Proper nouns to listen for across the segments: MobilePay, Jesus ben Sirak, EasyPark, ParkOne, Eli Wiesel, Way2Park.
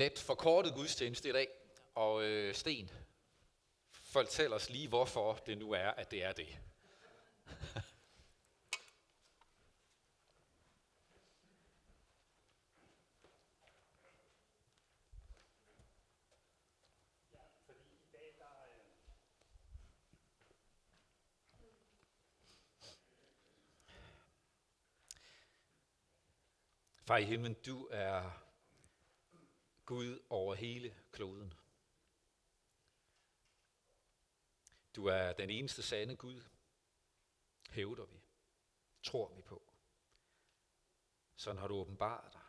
let forkortet gudstjeneste i dag, og Sten fortæller os lige, hvorfor det nu er, at det er det. Far i himlen, du er Gud over hele kloden. Du er den eneste sande Gud, hævder vi, tror vi på. Sådan har du åbenbaret dig.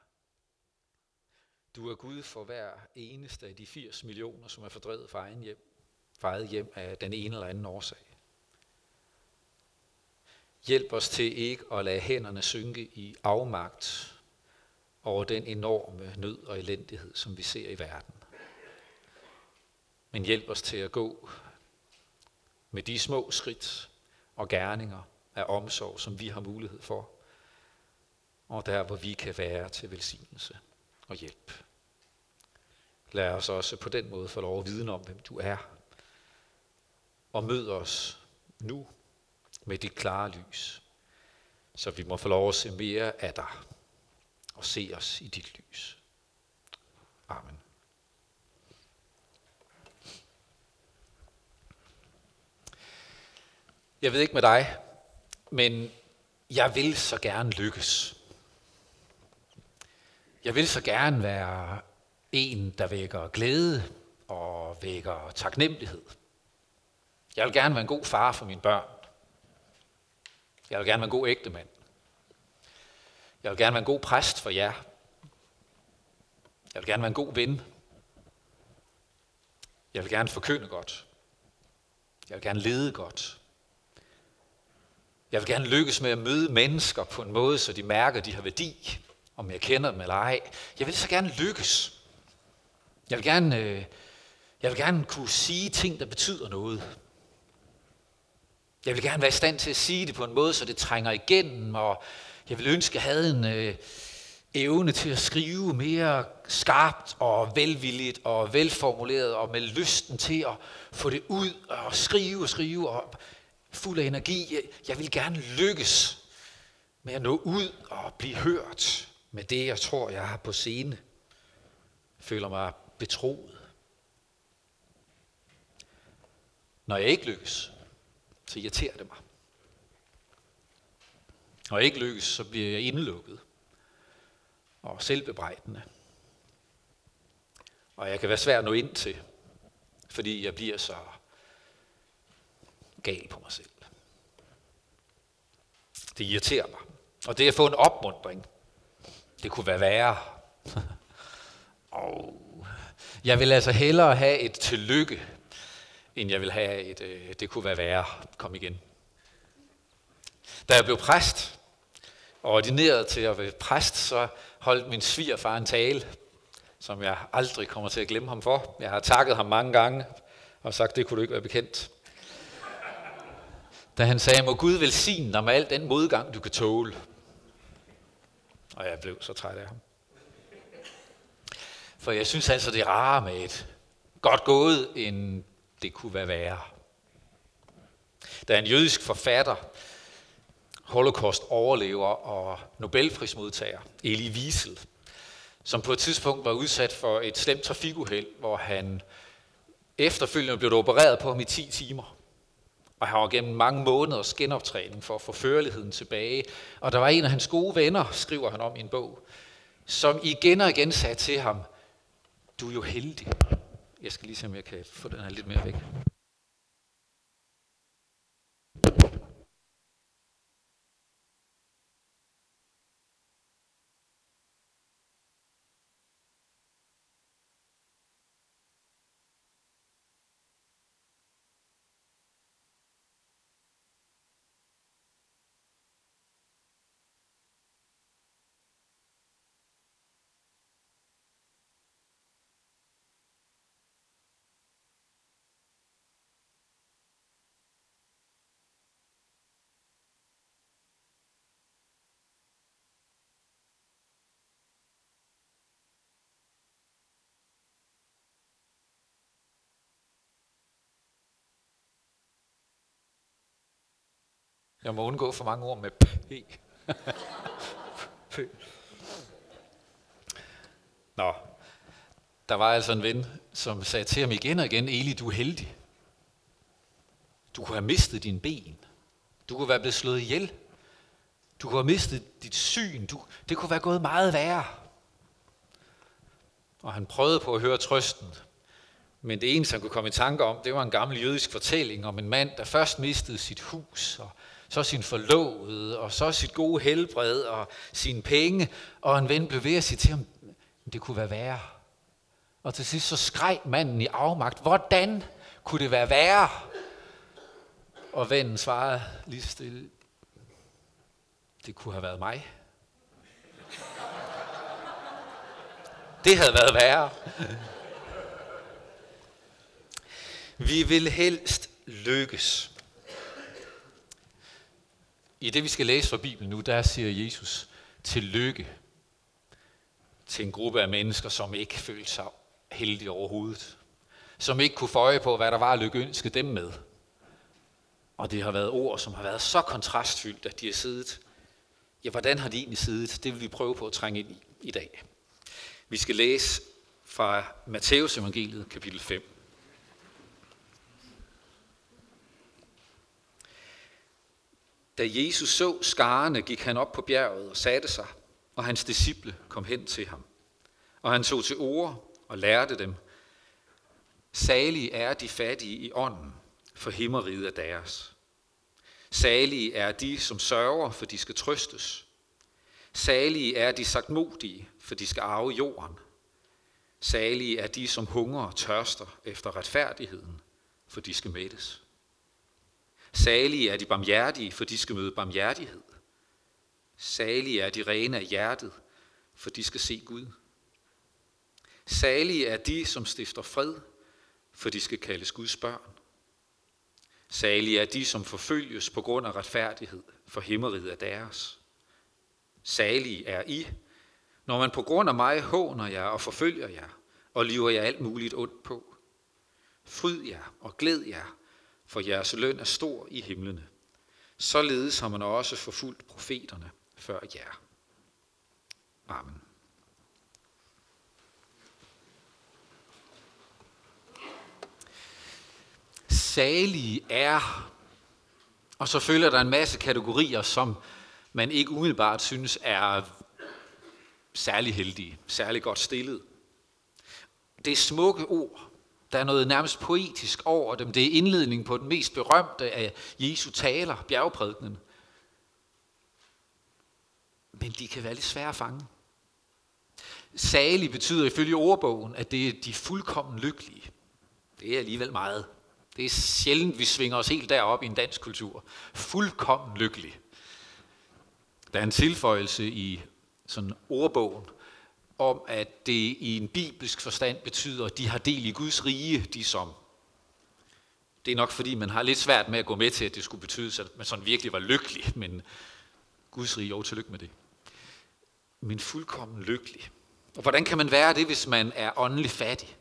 Du er Gud for hver eneste af de 80 millioner, som er fordrevet fra eget hjem af den ene eller anden årsag. Hjælp os til ikke at lade hænderne synke i afmagt over den enorme nød og elendighed, som vi ser i verden. Men hjælp os til at gå med de små skridt og gerninger af omsorg, som vi har mulighed for, og der, hvor vi kan være til velsignelse og hjælp. Lad os også på den måde få lov at vide om, hvem du er, og mød os nu med dit klare lys, så vi må få lov at se mere af dig, og se os i dit lys. Amen. Jeg ved ikke med dig, men jeg vil så gerne lykkes. Jeg vil så gerne være en, der vækker glæde og vækker taknemmelighed. Jeg vil gerne være en god far for mine børn. Jeg vil gerne være en god ægtemand. Jeg vil gerne være en god præst for jer. Jeg vil gerne være en god ven. Jeg vil gerne forkynde godt. Jeg vil gerne lede godt. Jeg vil gerne lykkes med at møde mennesker på en måde, så de mærker, at de har værdi, om jeg kender dem eller ej. Jeg vil så gerne lykkes. Jeg vil gerne kunne sige ting, der betyder noget. Jeg vil gerne være i stand til at sige det på en måde, så det trænger igennem, og jeg ville ønske, at jeg havde en evne til at skrive mere skarpt og velvilligt og velformuleret og med lysten til at få det ud og skrive og fuld af energi. Jeg ville gerne lykkes med at nå ud og blive hørt med det, jeg tror, jeg har på scene. Jeg føler mig betroet. Når jeg ikke lykkes, så irriterer det mig. Når jeg ikke lykkes, så bliver jeg indelukket og selvbebrejdende. Og jeg kan være svær at nå ind til, fordi jeg bliver så gal på mig selv. Det irriterer mig. Og det at få en opmuntring, det kunne være værre. Og jeg vil altså hellere have et tillykke, end jeg vil have et, det kunne være værre, kom igen. Da jeg blev præst, og ordineret til at være præst, så holdt min svigerfar en tale, som jeg aldrig kommer til at glemme ham for. Jeg har takket ham mange gange og sagt, det kunne du ikke være bekendt. Da han sagde, må Gud velsigne dig med al den modgang, du kan tåle. Og jeg blev så træt af ham. For jeg synes altså, det er rarere med et godt gået, end det kunne være værre. Da en jødisk forfatter, Holocaust-overlever og Nobelprismodtager Eli Wiesel, som på et tidspunkt var udsat for et slemt trafikuheld, hvor han efterfølgende blev opereret på ham i 10 timer. Og han var gennem mange måneders genoptræning for at få førligheden tilbage. Og der var en af hans gode venner, skriver han om i en bog, som igen og igen sagde til ham, du er jo heldig. Jeg skal lige se, om jeg kan få den her lidt mere væk. Jeg må undgå for mange ord med p. Nå, der var altså en ven, som sagde til ham igen og igen, Eli, du er heldig. Du kunne have mistet dine ben. Du kunne være blevet slået ihjel. Du kunne have mistet dit syn. Det kunne være gået meget værre. Og han prøvede på at høre trøsten. Men det eneste, han kunne komme i tanke om, det var en gammel jødisk fortælling om en mand, der først mistede sit hus, og så sin forlovede, og så sit gode helbred, og sine penge. Og en ven blev ved at sige til ham, det kunne være værre. Og til sidst så skreg manden i afmagt, hvordan kunne det være værre? Og vennen svarede lige stille, det kunne have været mig. Det havde været værre. Vi vil helst lykkes. I det, vi skal læse fra Bibelen nu, der siger Jesus tillykke til en gruppe af mennesker, som ikke følte sig heldige overhovedet. Som ikke kunne få øje på, hvad der var at lykønske dem med. Og det har været ord, som har været så kontrastfyldt, at de har siddet. Ja, hvordan har de egentlig siddet? Det vil vi prøve på at trænge ind i i dag. Vi skal læse fra Matteus evangeliet, kapitel 5. Da Jesus så skarerne, gik han op på bjerget og satte sig, og hans disciple kom hen til ham. Og han tog til orde og lærte dem, salige er de fattige i ånden, for himmeriget er deres. Salige er de, som sørger, for de skal trøstes. Salige er de sagtmodige, for de skal arve jorden. Salige er de, som hungrer og tørster efter retfærdigheden, for de skal mættes. Salige er de barmhjertige, for de skal møde barmhjertighed. Salige er de rene af hjertet, for de skal se Gud. Salige er de, som stifter fred, for de skal kaldes Guds børn. Salige er de, som forfølges på grund af retfærdighed, for himmeriget er deres. Salige er I, når man på grund af mig håner jer og forfølger jer, og liver jer alt muligt ondt på. Fryd jer og glæd jer, for jeres løn er stor i himlene. Således har man også forfulgt profeterne før jer. Amen. Salige er, og så følger der en masse kategorier, som man ikke umiddelbart synes er særlig heldige, særlig godt stillet. Det er smukke ord. Der er noget nærmest poetisk over dem. Det er indledningen på den mest berømte af Jesu taler, bjergprædikenen. Men de kan være lidt svære at fange. Salig betyder ifølge ordbogen, at det er de fuldkommen lykkelige. Det er alligevel meget. Det er sjældent, vi svinger os helt derop i en dansk kultur. Fuldkommen lykkelig. Der er en tilføjelse i sådan ordbogen om, at det i en bibelsk forstand betyder, at de har del i Guds rige, de som. Det er nok fordi, man har lidt svært med at gå med til, at det skulle betyde, at man sådan virkelig var lykkelig, men Guds rige, jo, tillykke med det. Men fuldkommen lykkelig. Og hvordan kan man være det, hvis man er åndelig fattig?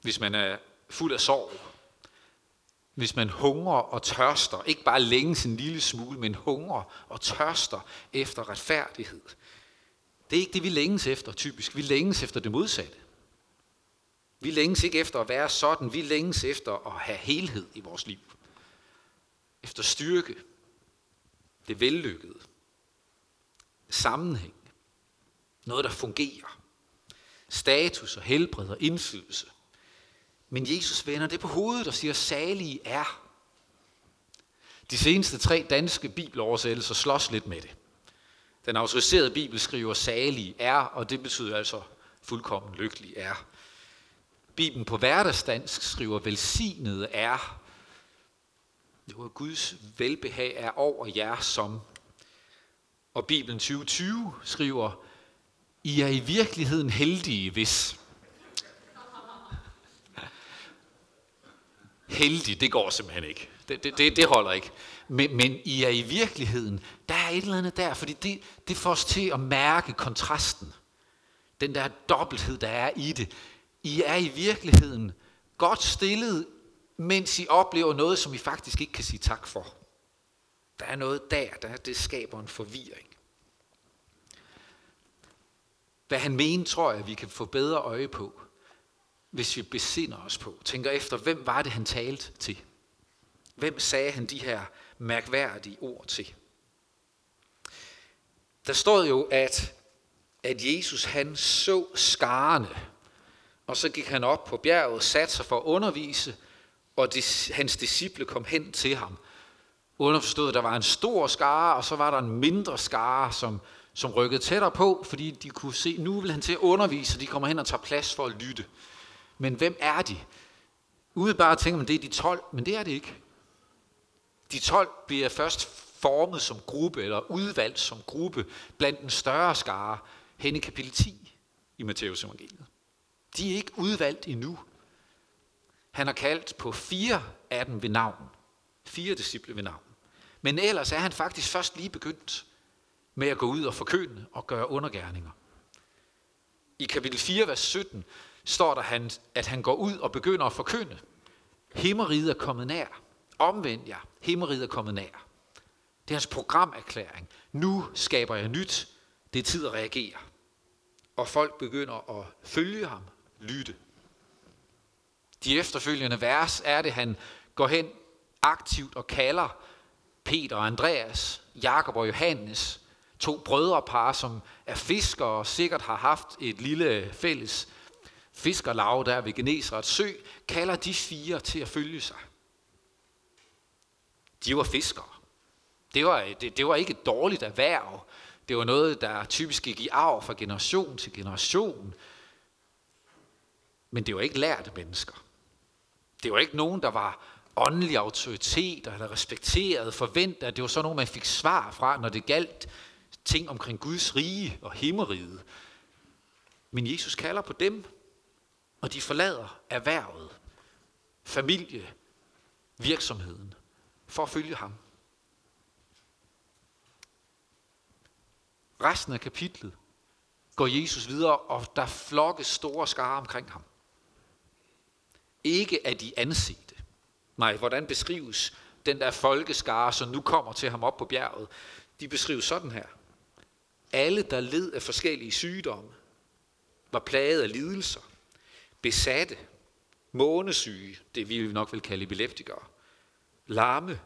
Hvis man er fuld af sorg? Hvis man hungrer og tørster, ikke bare længes en lille smule, men hungrer og tørster efter retfærdighed. Det er ikke det, vi længes efter, typisk. Vi længes efter det modsatte. Vi længes ikke efter at være sådan. Vi længes efter at have helhed i vores liv. Efter styrke. Det vellykkede. Sammenhæng. Noget, der fungerer. Status og helbred og indflydelse. Men Jesus vender det på hovedet og siger, salige er. De seneste 3 danske bibeloversættelser slås lidt med det. Den autoriserede bibel skriver, salige er, og det betyder altså fuldkommen lykkelig er. Bibelen på hverdagsdansk skriver, velsignede er. Det var Guds velbehag er over jer som. Og Bibelen 2020 skriver, I er i virkeligheden heldige, hvis. Heldig, det går simpelthen ikke. Det holder ikke. Men I er i virkeligheden, der er et eller andet der, fordi det får os til at mærke kontrasten. Den der dobbelthed, der er i det. I er i virkeligheden godt stillet, mens I oplever noget, som I faktisk ikke kan sige tak for. Der er noget der det skaber en forvirring. Hvad han mener, tror jeg, vi kan få bedre øje på, hvis vi besinder os på. Tænker efter, hvem var det, han talte til? Hvem sagde han de her mærkværdige ord til? Der står jo, at Jesus han så skarne, og så gik han op på bjerget, satte sig for at undervise, og hans disciple kom hen til ham. Underforstået, der var en stor skare, og så var der en mindre skare, som rykkede tættere på, fordi de kunne se, nu vil han til at undervise, og de kommer hen og tager plads for at lytte. Men hvem er de? Udebart tænker man, det er de 12, men det er det ikke. De 12 bliver først formet som gruppe, eller udvalgt som gruppe, blandt en større skare, hen i kapitel 10 i Matteus evangeliet. De er ikke udvalgt endnu. Han har kaldt på 4 af dem ved navn. 4 disciple ved navn. Men ellers er han faktisk først lige begyndt med at gå ud og forkynde og gøre undergerninger. I kapitel 4, vers 17, står der, at han går ud og begynder at forkynde. Himmeriget er kommet nær. Omvend jer. Himmeriget er kommet nær. Det er hans programerklæring. Nu skaber jeg nyt. Det er tid at reagere. Og folk begynder at følge ham, lytte. De efterfølgende vers er det, han går hen aktivt og kalder Peter og Andreas, Jakob og Johannes, 2 brødrepar, som er fiskere og sikkert har haft et lille fælles fiskerlag der ved Genesarets sø, kalder de 4 til at følge sig. De var fiskere. Det var ikke et dårligt erhverv. Det var noget, der typisk gik i arv fra generation til generation. Men det var ikke lærte mennesker. Det var ikke nogen, der var åndelige autoriteter, eller respekterede, forventede. Det var sådan nogen, man fik svar fra, når det galt ting omkring Guds rige og himmeriget. Men Jesus kalder på dem, og de forlader erhvervet, familie, virksomheden, for at følge ham. Resten af kapitlet går Jesus videre, og der flokkes store skarer omkring ham. Ikke af de ansete. Nej, hvordan beskrives den der folkeskare, som nu kommer til ham op på bjerget? De beskrives sådan her. Alle, der led af forskellige sygdomme, var plaget af lidelser, besatte, månesyge, det vi nok vil kalde epileptikere, lamme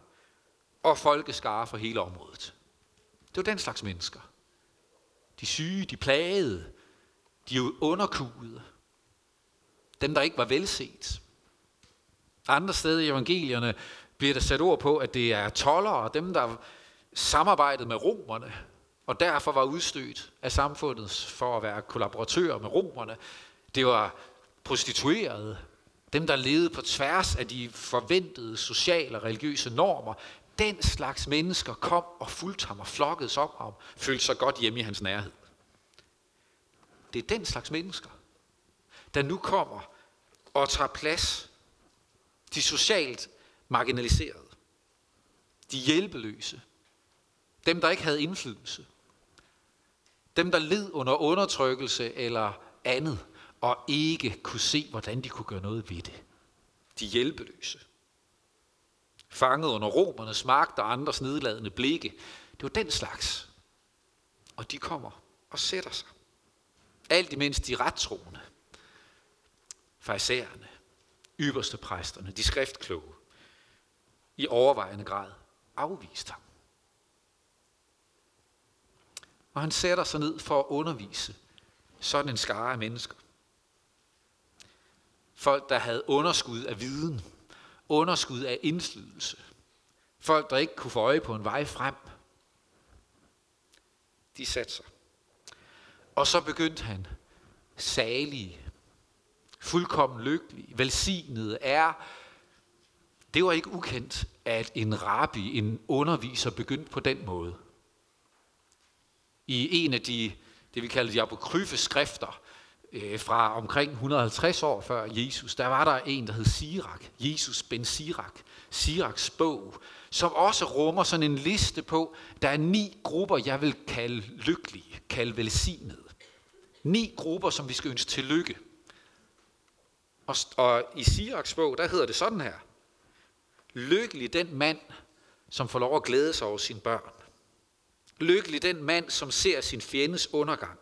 og folkeskare fra hele området. Det var den slags mennesker. De syge, de plagede, de underkuede. Dem, der ikke var velset. Andre steder i evangelierne bliver der sat ord på, at det er toldere, dem, der samarbejdede med romerne, og derfor var udstødt af samfundet for at være kollaboratører med romerne. Det var prostituerede, dem, der levede på tværs af de forventede sociale og religiøse normer. Den slags mennesker kom og fulgte ham og flokkedes op ham, følte sig godt hjemme i hans nærhed. Det er den slags mennesker, der nu kommer og tager plads. De socialt marginaliserede, de hjælpeløse, dem der ikke havde indflydelse, dem der led under undertrykkelse eller andet og ikke kunne se, hvordan de kunne gøre noget ved det. De hjælpeløse. Fanget under romernes magt og andres nedladende blikke. Det var den slags. Og de kommer og sætter sig. Alt imens de rettroende, farisæerne, ypperste præsterne, de skriftkloge, i overvejende grad afviste ham. Og han sætter sig ned for at undervise sådan en skare af mennesker. Folk, der havde underskud af viden, underskud af indflydelse. Folk, der ikke kunne få øje på en vej frem. De satte sig. Og så begyndte han. Salige, fuldkommen lykkelige, velsignede er. Det var ikke ukendt, at en rabbi, en underviser, begyndte på den måde. I en af det vi kalder de apokryfe skrifter, fra omkring 150 år før Jesus, der var der en, der hed Sirak, Jesus ben Sirak, Siraks bog, som også rummer sådan en liste på, der er 9 grupper, jeg vil kalde lykkelige, kalde velsignede. 9 grupper, som vi skal ønske tillykke. Og i Siraks bog, der hedder det sådan her. Lykkelig den mand, som får lov at glæde sig over sine børn. Lykkelig den mand, som ser sin fjendes undergang.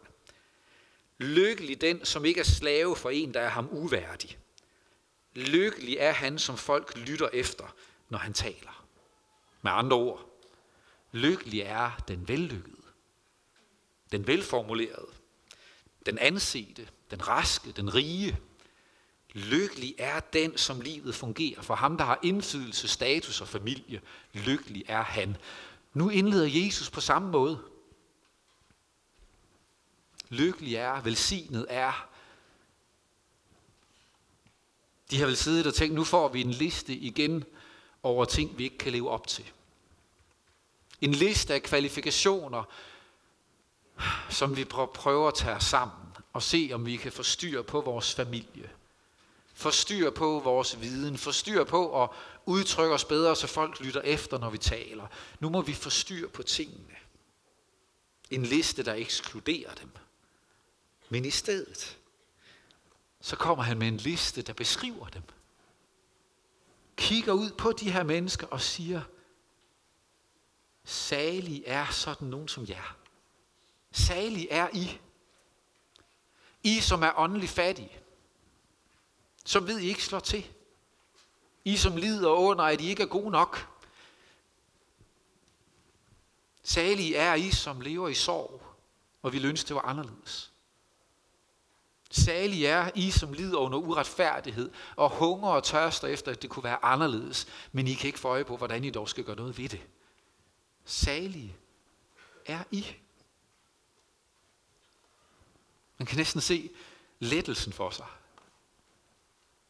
Lykkelig den, som ikke er slave for en, der er ham uværdig. Lykkelig er han, som folk lytter efter, når han taler. Med andre ord, lykkelig er den vellykkede, den velformulerede, den ansete, den raske, den rige. Lykkelig er den, som livet fungerer. For ham, der har indflydelse, status og familie, lykkelig er han. Nu indleder Jesus på samme måde. Lykkelig er, velsignet er. De har vel siddet og tænkt, nu får vi en liste igen over ting, vi ikke kan leve op til. En liste af kvalifikationer, som vi prøver at tage sammen og se, om vi kan få styr på vores familie. Få styr på vores viden. Få styr på at udtrykke os bedre, så folk lytter efter, når vi taler. Nu må vi få styr på tingene. En liste, der ekskluderer dem. Men i stedet, så kommer han med en liste, der beskriver dem. Kigger ud på de her mennesker og siger, salig er sådan nogen som jer. Salig er I. I, som er åndelig fattige. Som ved, I ikke slår til. I, som lider under, at I ikke er gode nok. Salige er I, som lever i sorg, og ville ønske, det var anderledes. Salige er I, som lider under uretfærdighed, og hunger og tørster efter, at det kunne være anderledes, men I kan ikke få øje på, hvordan I dog skal gøre noget ved det. Salige er I. Man kan næsten se lettelsen for sig.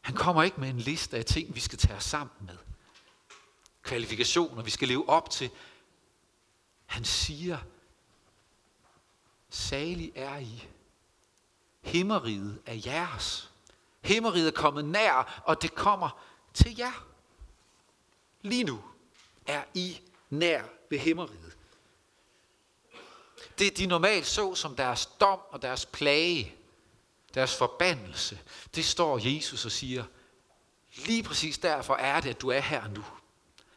Han kommer ikke med en liste af ting, vi skal tage os sammen med. Kvalifikationer, vi skal leve op til. Han siger, salig er I. Himmeriget er jeres. Himmeriget er kommet nær, og det kommer til jer. Lige nu er I nær ved himmeriget. Det de normalt så som deres dom og deres plage, deres forbandelse, det står Jesus og siger, lige præcis derfor er det, at du er her nu.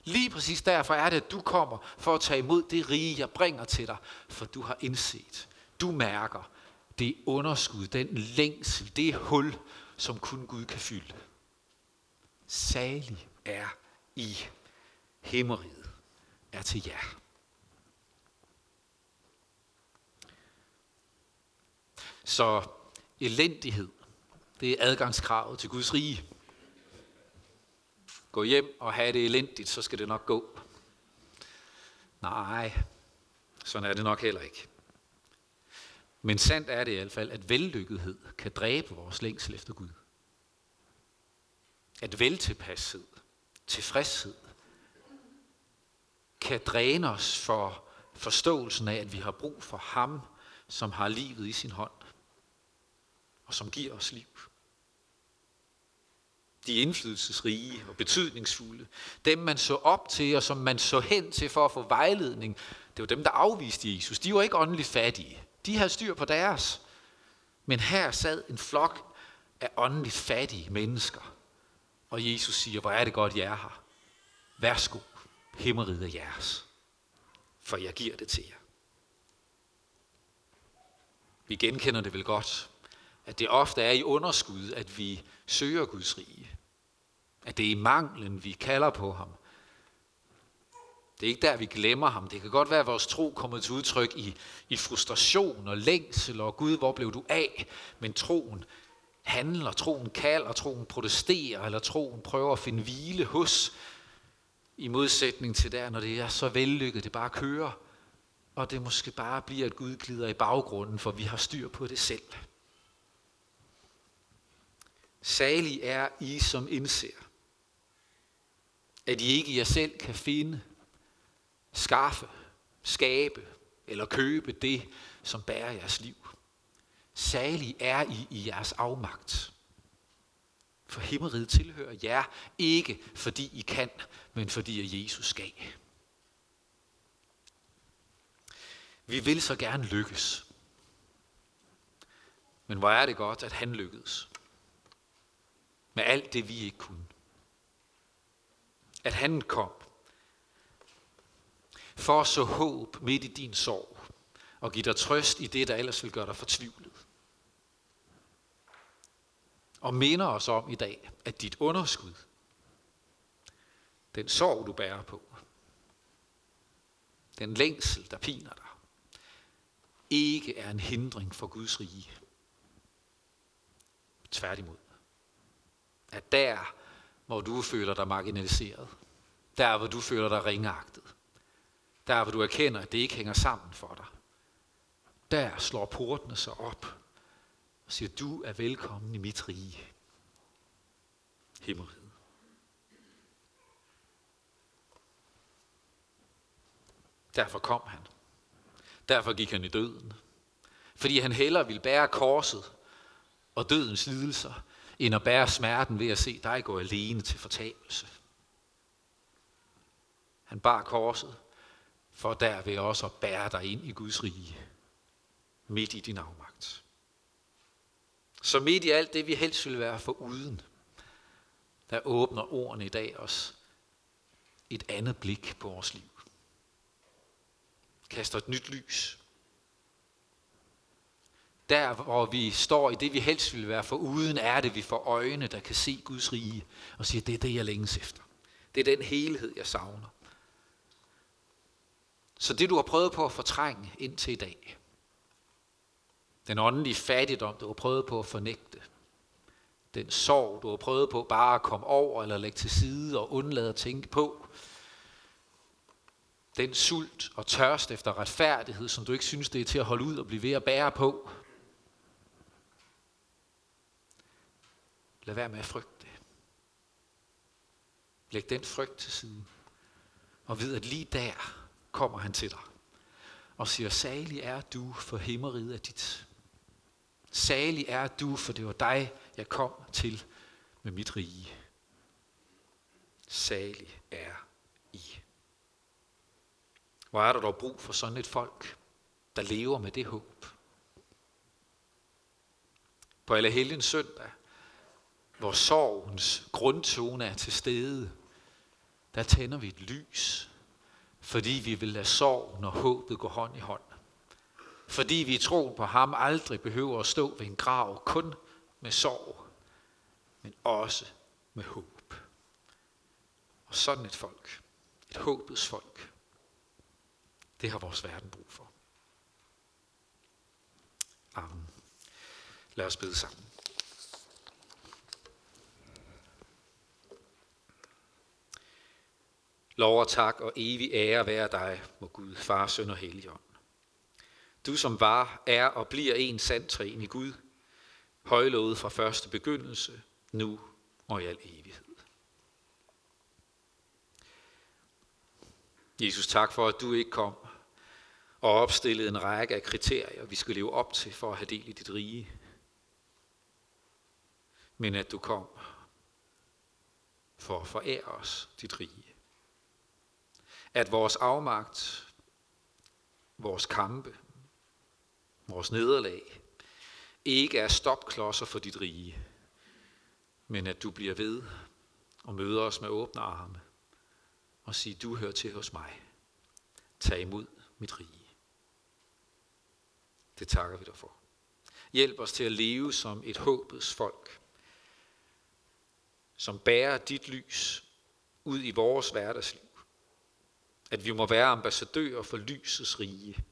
Lige præcis derfor er det, at du kommer for at tage imod det rige, jeg bringer til dig, for du har indset. Du mærker det underskud, den længsel, det hul, som kun Gud kan fylde. Salig er I. Himmeriget er til jer. Så elendighed, det er adgangskravet til Guds rige. Gå hjem og have det elendigt, så skal det nok gå. Nej, sådan er det nok heller ikke. Men sandt er det i hvert fald, at vellykkethed kan dræbe vores længsel efter Gud. At veltilpashed, tilfredshed, kan dræne os for forståelsen af, at vi har brug for ham, som har livet i sin hånd, og som giver os liv. De indflydelsesrige og betydningsfulde, dem man så op til, og som man så hen til for at få vejledning, det var dem, der afviste Jesus. De var ikke åndeligt fattige. De havde styr på deres. Men her sad en flok af åndeligt fattige mennesker. Og Jesus siger, hvor er det godt, I er her. Værsgo, himmeriget er jeres, for jeg giver det til jer. Vi genkender det vel godt, at det ofte er i underskud, at vi søger Guds rige. At det er i manglen, vi kalder på ham. Det er ikke der, vi glemmer ham. Det kan godt være, at vores tro kommer til udtryk i frustration og længsel, og Gud, hvor blev du af? Men troen handler, troen kalder, troen protesterer, eller troen prøver at finde hvile hos, i modsætning til der, når det er så vellykket, det bare kører, og det måske bare bliver, at Gud glider i baggrunden, for vi har styr på det selv. Salig er I, som indser, at I ikke i jer selv kan finde, skaffe, skabe eller købe det, som bærer jeres liv. Salig er I i jeres afmagt. For himmeriget tilhører jer, ikke fordi I kan, men fordi Jesus gav. Vi vil så gerne lykkes. Men hvor er det godt, at han lykkedes. Med alt det, vi ikke kunne. At han kom for at så håb midt i din sorg og give dig trøst i det, der ellers vil gøre dig fortvivlet. Og minder os om i dag, at dit underskud, den sorg, du bærer på, den længsel, der piner dig, ikke er en hindring for Guds rige. Tværtimod. At der, hvor du føler dig marginaliseret, der, hvor du føler dig ringagtet, der, hvor du erkender, at det ikke hænger sammen for dig, der slår portene sig op og siger, du er velkommen i mit rige. Himmelriget. Derfor kom han. Derfor gik han i døden. Fordi han hellere ville bære korset og dødens lidelser, end at bære smerten ved at se dig gå alene til fortabelse. Han bar korset, for derved også at bære dig ind i Guds rige, midt i din afmagt. Så midt i alt det, vi helst ville være foruden, der åbner ordene i dag os et andet blik på vores liv. Kaster et nyt lys. Der, hvor vi står i det, vi helst ville være foruden, er det, vi får øjne, der kan se Guds rige, og siger, det er det, jeg længes efter. Det er den helhed, jeg savner. Så det, du har prøvet på at fortrænge indtil i dag, den åndelige fattigdom, du har prøvet på at fornægte, den sorg, du har prøvet på bare at komme over eller lægge til side og undlade at tænke på, den sult og tørst efter retfærdighed, som du ikke synes, det er til at holde ud og blive ved at bære på. Lad være med at frygte det. Læg den frygt til side. Og ved, at lige der kommer han til dig. Og siger, salig er du, for himmeriget er dit. Salig er du, for det var dig, jeg kom til med mit rige. Salig er I. Hvor er der dog brug for sådan et folk, der lever med det håb? På Allehelgens søndag, hvor sorgens grundtone er til stede, der tænder vi et lys, fordi vi vil lade sorgen og håbet gå hånd i hånd. Fordi vi i troen på ham aldrig behøver at stå ved en grav kun med sorg, men også med håb. Og sådan et folk, et håbets folk, det har vores verden brug for. Amen. Lad os bede sammen. Lov og tak og evig ære være dig, må Gud, Far, Søn og Helligånd. Du som var, er og bliver en sand treenig Gud, højlovet fra første begyndelse, nu og i al evighed. Jesus, tak for, at du ikke kom og opstillede en række af kriterier, vi skal leve op til for at have del i dit rige. Men at du kom for at forære os dit rige. At vores afmagt, vores kampe, vores nederlag, ikke er stopklodser for dit rige, men at du bliver ved og møder os med åbne arme og sige, du hører til hos mig. Tag imod mit rige. Det takker vi dig for. Hjælp os til at leve som et håbets folk, som bærer dit lys ud i vores hverdagsliv. At vi må være ambassadører for lysets rige.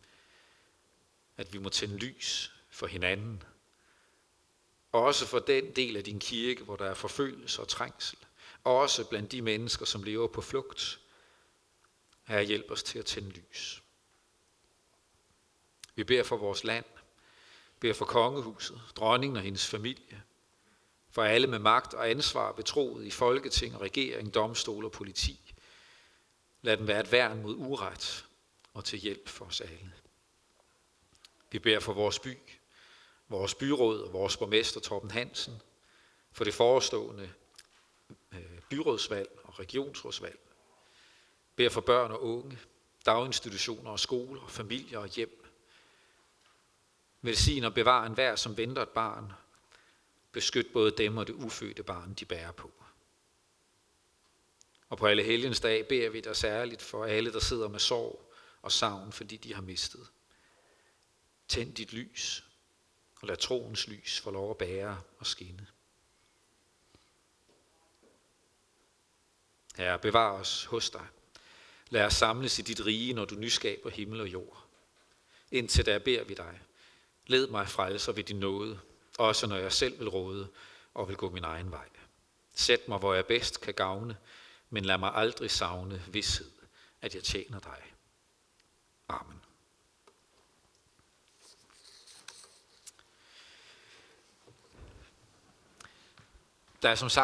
At vi må tænde lys for hinanden. Og også for den del af din kirke, hvor der er forfølgelse og trængsel. Også blandt de mennesker, som lever på flugt. Herre, hjælp os til at tænde lys. Vi beder for vores land. Beder for kongehuset, dronningen og hendes familie. For alle med magt og ansvar betroet i Folketing, regering, domstol og politi. Lad den være et værn mod uret og til hjælp for os alle. Vi beder for vores by, vores byråd og vores borgmester Torben Hansen, for det forestående byrådsvalg og regionsrådsvalg. Beder for børn og unge, daginstitutioner og skoler, familier og hjem. Velsign og bevar enhver, som venter et barn. Beskyt både dem og det ufødte barn, de bærer på. Og på Allehelgens dag beder vi dig særligt for alle, der sidder med sorg og savn, fordi de har mistet. Tænd dit lys, og lad troens lys få lov at bære og skinne. Herre, bevar os hos dig. Lad os samles i dit rige, når du nyskaber himmel og jord. Indtil da beder vi dig. Led mig frelser ved din nåde, også når jeg selv vil råde og vil gå min egen vej. Sæt mig, hvor jeg bedst kan gavne, men lad mig aldrig savne vished, at jeg tjener dig. Amen. Der er som sagt